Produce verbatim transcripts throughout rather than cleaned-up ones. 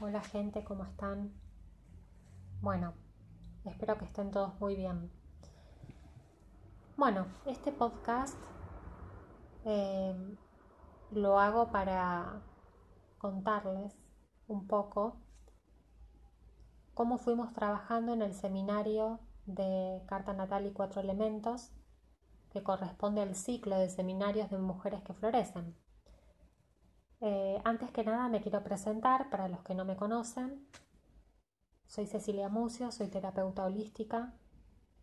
Hola gente, ¿cómo están? Bueno, espero que estén todos muy bien. Bueno, este podcast eh, lo hago para contarles un poco cómo fuimos trabajando en el seminario de Carta Natal y Cuatro Elementos, que corresponde al ciclo de seminarios de Mujeres que Florecen. Eh, antes que nada me quiero presentar para los que no me conocen. Soy Cecilia Mucio, soy terapeuta holística,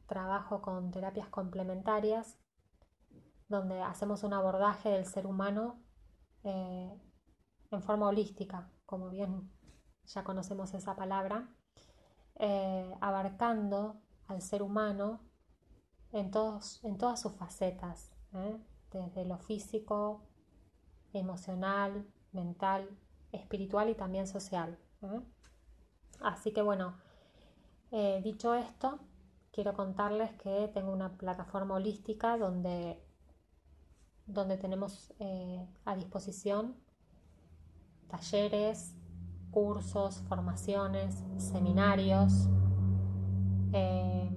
trabajo con terapias complementarias, donde hacemos un abordaje del ser humano eh, en forma holística, como bien ya conocemos esa palabra, eh, abarcando al ser humano en, todos, en todas sus facetas, ¿eh? Desde lo físico, emocional, mental, espiritual y también social. ¿eh? Así que bueno, eh, dicho esto, quiero contarles que tengo una plataforma holística donde, donde tenemos eh, a disposición talleres, cursos, formaciones, seminarios, eh,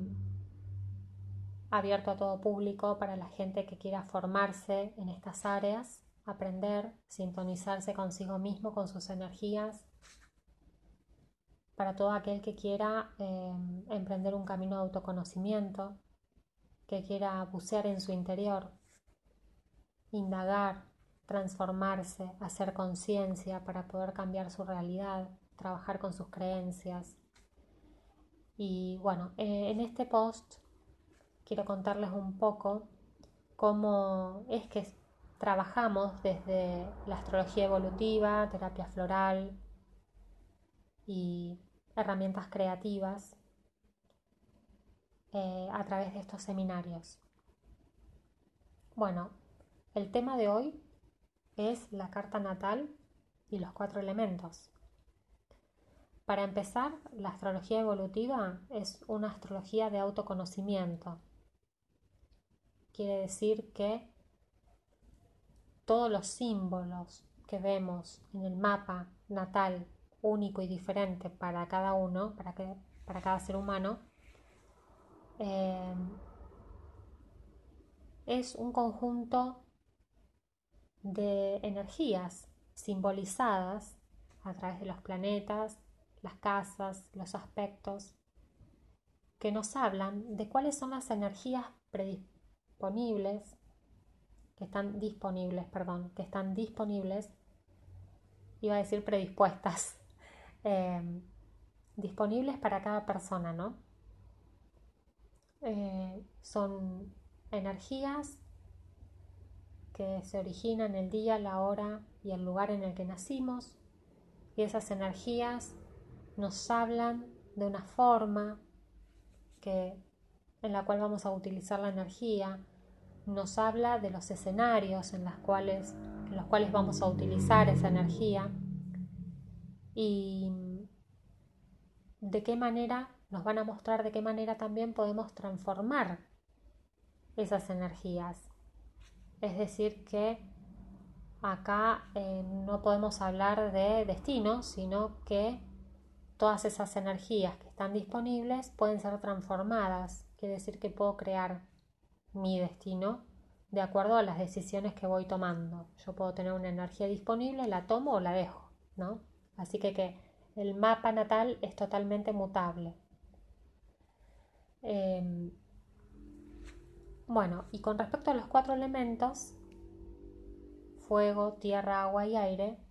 abierto a todo público para la gente que quiera formarse en estas áreas, aprender, sintonizarse consigo mismo, con sus energías, para todo aquel que quiera eh, emprender un camino de autoconocimiento, que quiera bucear en su interior, indagar, transformarse, hacer conciencia para poder cambiar su realidad, trabajar con sus creencias. Y bueno, eh, en este post quiero contarles un poco cómo es que trabajamos desde la astrología evolutiva, terapia floral y herramientas creativas eh, a través de estos seminarios. Bueno, el tema de hoy es la carta natal y los cuatro elementos. Para empezar, la astrología evolutiva es una astrología de autoconocimiento. Quiere decir que todos los símbolos que vemos en el mapa natal, único y diferente para cada uno, para, que, para cada ser humano, eh, es un conjunto de energías simbolizadas a través de los planetas, las casas, los aspectos, que nos hablan de cuáles son las energías predisponibles que están disponibles, perdón, que están disponibles, iba a decir predispuestas, eh, disponibles para cada persona, ¿no? Eh, son energías que se originan el día, la hora y el lugar en el que nacimos, y esas energías nos hablan de una forma que, en la cual vamos a utilizar la energía. Nos habla de los escenarios en, las cuales, en los cuales vamos a utilizar esa energía y de qué manera nos van a mostrar, de qué manera también podemos transformar esas energías. Es decir que acá eh, no podemos hablar de destino, sino que todas esas energías que están disponibles pueden ser transformadas. Quiere decir que puedo crear mi destino de acuerdo a las decisiones que voy tomando. Yo puedo tener una energía disponible, la tomo o la dejo, ¿no? Así que, que el mapa natal es totalmente mutable. Eh, bueno, y con respecto a los cuatro elementos, fuego, tierra, agua y aire,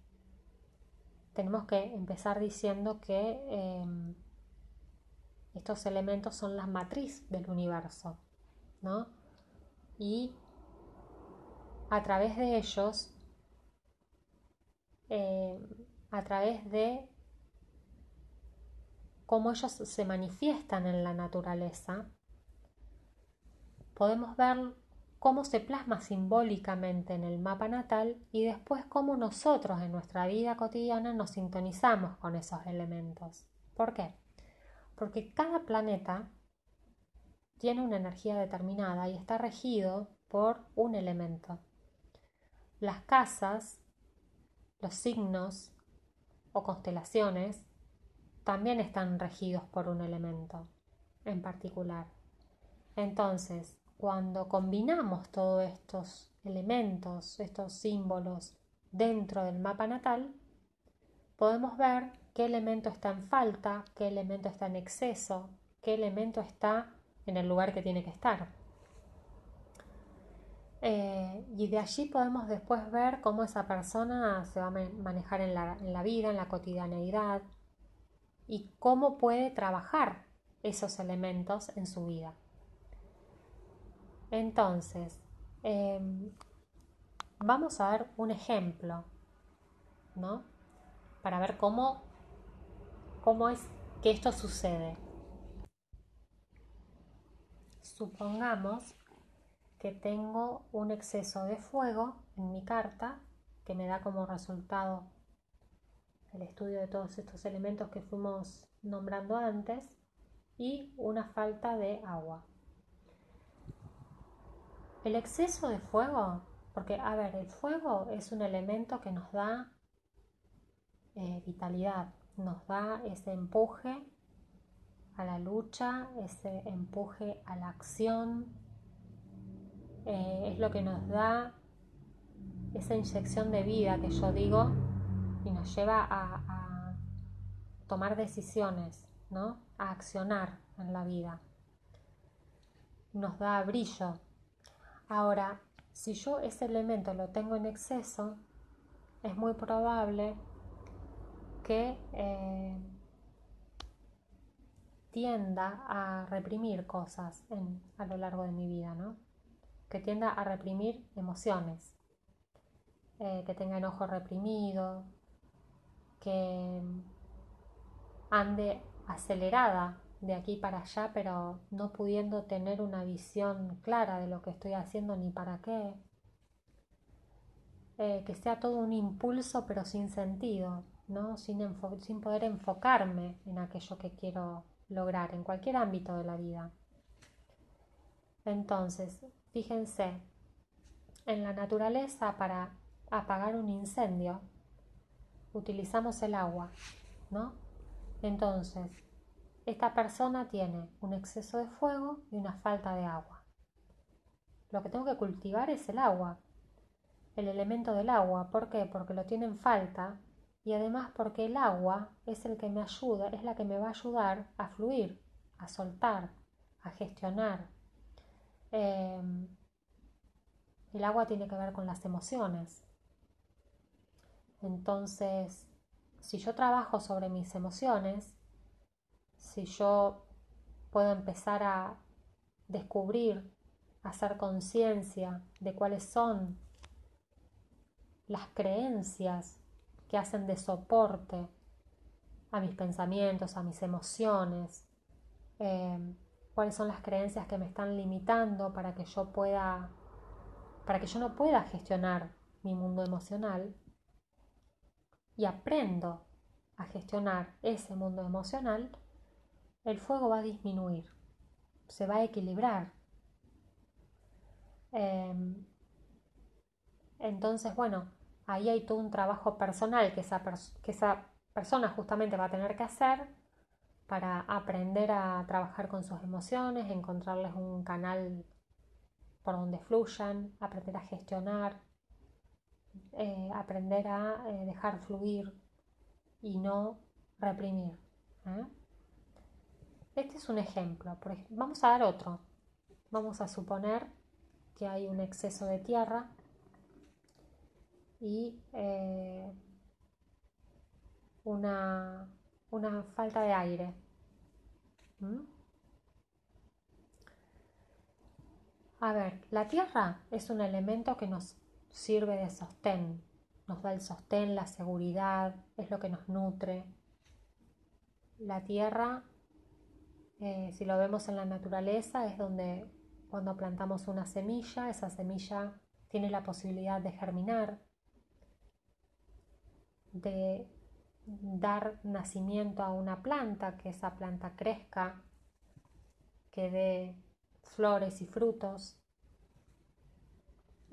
tenemos que empezar diciendo que eh, estos elementos son la matriz del universo, ¿no? Y a través de ellos, eh, a través de cómo ellos se manifiestan en la naturaleza, podemos ver cómo se plasma simbólicamente en el mapa natal y después cómo nosotros en nuestra vida cotidiana nos sintonizamos con esos elementos. ¿Por qué? Porque cada planeta tiene una energía determinada y está regido por un elemento. Las casas, los signos, o constelaciones también están regidos por un elemento en particular. Entonces, cuando combinamos todos estos elementos, estos símbolos dentro del mapa natal, podemos ver qué elemento está en falta, qué elemento está en exceso, qué elemento está en el lugar que tiene que estar. Eh, y de allí podemos después ver cómo esa persona se va a manejar en la, en la vida, en la cotidianeidad, y cómo puede trabajar esos elementos en su vida. Entonces, eh, vamos a ver un ejemplo, ¿no? Para ver cómo, cómo es que esto sucede. Supongamos que tengo un exceso de fuego en mi carta, que me da como resultado el estudio de todos estos elementos que fuimos nombrando antes, y una falta de agua. El exceso de fuego, porque a ver, el fuego es un elemento que nos da eh, vitalidad, nos da ese empuje a la lucha, ese empuje a la acción, eh, es lo que nos da esa inyección de vida que yo digo y nos lleva a, a tomar decisiones, ¿no? A accionar en la vida. Nos da brillo. Ahora, si yo ese elemento lo tengo en exceso, es muy probable que eh, tienda a reprimir cosas en, a lo largo de mi vida, ¿no? Que tienda a reprimir emociones, eh, que tenga enojo reprimido, que ande acelerada de aquí para allá, pero no pudiendo tener una visión clara de lo que estoy haciendo ni para qué, eh, que sea todo un impulso pero sin sentido, ¿no? sin, enfo- sin poder enfocarme en aquello que quiero lograr en cualquier ámbito de la vida. Entonces, fíjense, en la naturaleza para apagar un incendio utilizamos el agua, ¿no? Entonces, esta persona tiene un exceso de fuego y una falta de agua. Lo que tengo que cultivar es el agua, el elemento del agua. ¿Por qué? Porque lo tiene en falta y además porque el agua es el que me ayuda, es la que me va a ayudar a fluir, a soltar, a gestionar. Eh, el agua tiene que ver con las emociones. Entonces, si yo trabajo sobre mis emociones, si yo puedo empezar a descubrir, a hacer conciencia de cuáles son las creencias que hacen de soporte a mis pensamientos, a mis emociones, eh, cuáles son las creencias que me están limitando para que yo pueda, para que yo no pueda gestionar mi mundo emocional. Y aprendo a gestionar ese mundo emocional, el fuego va a disminuir, se va a equilibrar. Eh, entonces, bueno, ahí hay todo un trabajo personal que esa, pers- que esa persona justamente va a tener que hacer para aprender a trabajar con sus emociones, encontrarles un canal por donde fluyan, aprender a gestionar, Eh, aprender a eh, dejar fluir y no reprimir, ¿eh? Este es un ejemplo. Por ejemplo, vamos a dar otro. Vamos a suponer que hay un exceso de tierra y eh, una, una falta de aire. ¿Mm? A ver, la tierra es un elemento que nos sirve de sostén, nos da el sostén, la seguridad, es lo que nos nutre. La tierra, eh, si lo vemos en la naturaleza, es donde cuando plantamos una semilla, esa semilla tiene la posibilidad de germinar, de dar nacimiento a una planta, que esa planta crezca, que dé flores y frutos.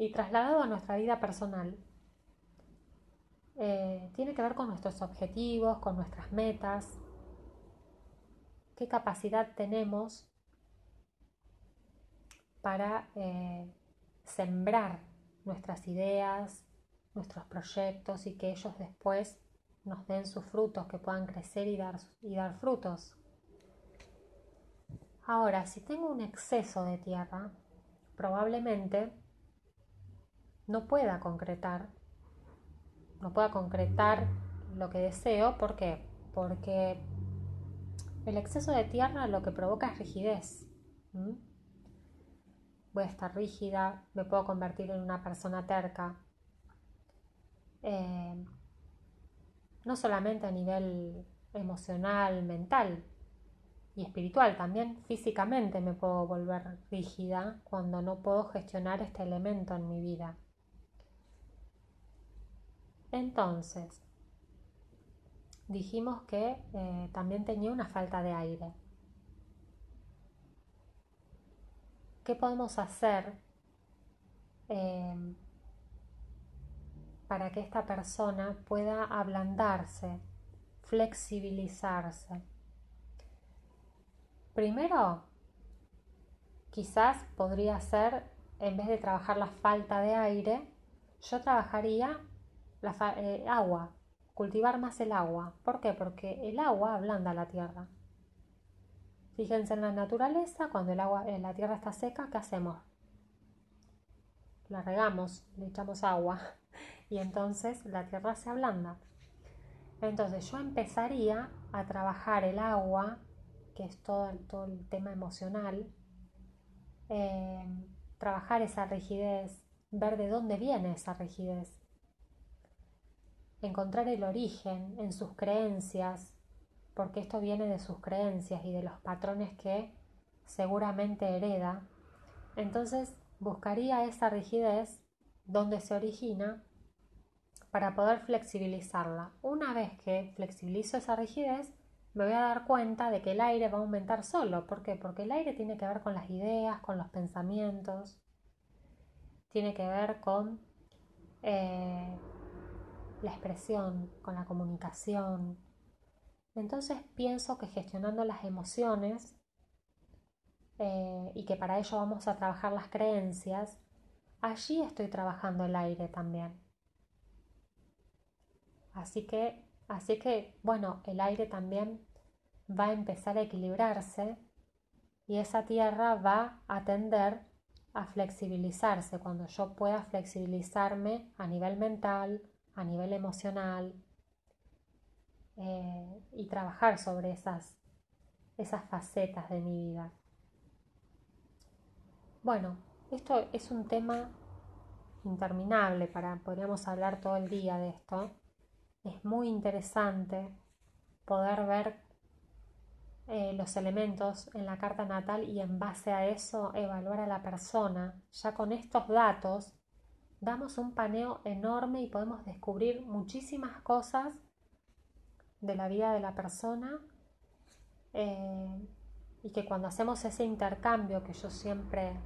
Y trasladado a nuestra vida personal, eh, tiene que ver con nuestros objetivos, con nuestras metas, qué capacidad tenemos para eh, sembrar nuestras ideas, nuestros proyectos y que ellos después nos den sus frutos, que puedan crecer y dar, y dar frutos. Ahora, si tengo un exceso de tierra, probablemente no pueda concretar, no pueda concretar lo que deseo. ¿Por qué? Porque el exceso de tierra lo que provoca es rigidez. ¿Mm? Voy a estar rígida, me puedo convertir en una persona terca. Eh, no solamente a nivel emocional, mental y espiritual, también físicamente me puedo volver rígida cuando no puedo gestionar este elemento en mi vida. Entonces, dijimos que eh, también tenía una falta de aire. ¿Qué podemos hacer eh, para que esta persona pueda ablandarse, flexibilizarse? Primero, quizás podría ser, en vez de trabajar la falta de aire, yo trabajaría la fa- eh, agua, cultivar más el agua. ¿Por qué? Porque el agua ablanda la tierra. Fíjense en la naturaleza, cuando el agua, la tierra está seca, ¿qué hacemos? La regamos, le echamos agua y entonces la tierra se ablanda. Entonces yo empezaría a trabajar el agua, que es todo, todo el tema emocional, eh, trabajar esa rigidez, ver de dónde viene esa rigidez, encontrar el origen en sus creencias, porque esto viene de sus creencias y de los patrones que seguramente hereda. Entonces buscaría esa rigidez donde se origina para poder flexibilizarla. Una vez que flexibilizo esa rigidez, me voy a dar cuenta de que el aire va a aumentar solo. ¿Por qué? Porque el aire tiene que ver con las ideas, con los pensamientos, tiene que ver con eh, la expresión, con la comunicación. Entonces pienso que gestionando las emociones eh, y que para ello vamos a trabajar las creencias, allí estoy trabajando el aire también. Así que, así que, bueno, el aire también va a empezar a equilibrarse y esa tierra va a tender a flexibilizarse cuando yo pueda flexibilizarme a nivel mental, a nivel emocional. Eh, y trabajar sobre esas, esas facetas de mi vida. Bueno, esto es un tema interminable, para, podríamos hablar todo el día de esto. Es muy interesante poder ver eh, los elementos en la carta natal y en base a eso evaluar a la persona. Ya con estos datos damos un paneo enorme y podemos descubrir muchísimas cosas de la vida de la persona, eh, y que cuando hacemos ese intercambio que yo siempre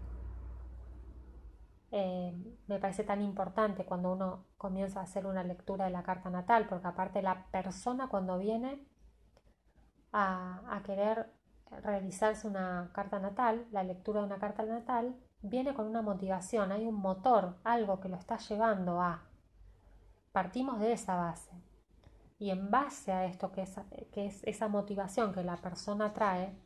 eh, me parece tan importante cuando uno comienza a hacer una lectura de la carta natal, porque aparte la persona cuando viene a, a querer realizarse una carta natal, la lectura de una carta natal, viene con una motivación, hay un motor, algo que lo está llevando a... Partimos de esa base. Y en base a esto, que es, que es esa motivación que la persona trae,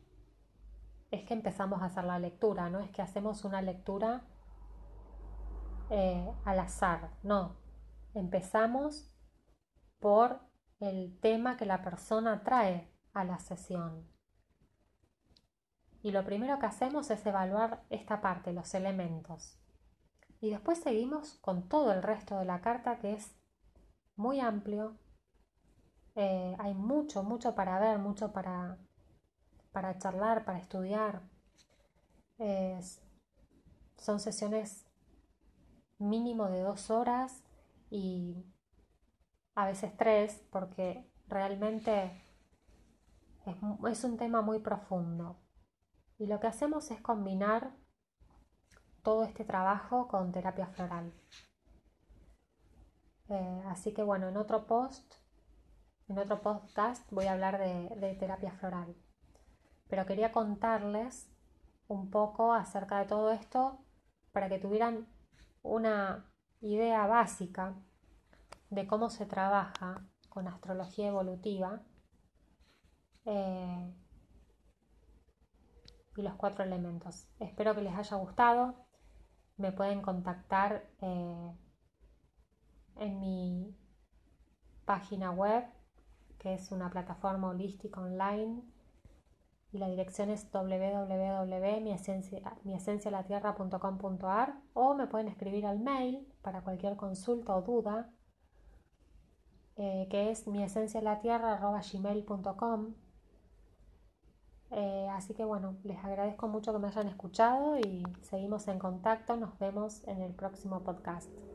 es que empezamos a hacer la lectura, no es que hacemos una lectura eh, al azar, no. Empezamos por el tema que la persona trae a la sesión. Y lo primero que hacemos es evaluar esta parte, los elementos. Y después seguimos con todo el resto de la carta, que es muy amplio. Eh, hay mucho, mucho para ver, mucho para, para charlar, para estudiar. Eh, son sesiones mínimo de dos horas y a veces tres, porque realmente es, es un tema muy profundo. Y lo que hacemos es combinar todo este trabajo con terapia floral. Eh, así que bueno, en otro post, en otro podcast voy a hablar de, de terapia floral. Pero quería contarles un poco acerca de todo esto para que tuvieran una idea básica de cómo se trabaja con astrología evolutiva eh, y los cuatro elementos. Espero que les haya gustado. Me pueden contactar eh, en mi página web, que es una plataforma holística online, y la dirección es doble u doble u doble u punto miesencialatierra punto com punto a r, o me pueden escribir al mail para cualquier consulta o duda, eh, que es miesencialatierra arroba gmail punto com. Eh, así que bueno, les agradezco mucho que me hayan escuchado y seguimos en contacto. Nos vemos en el próximo podcast.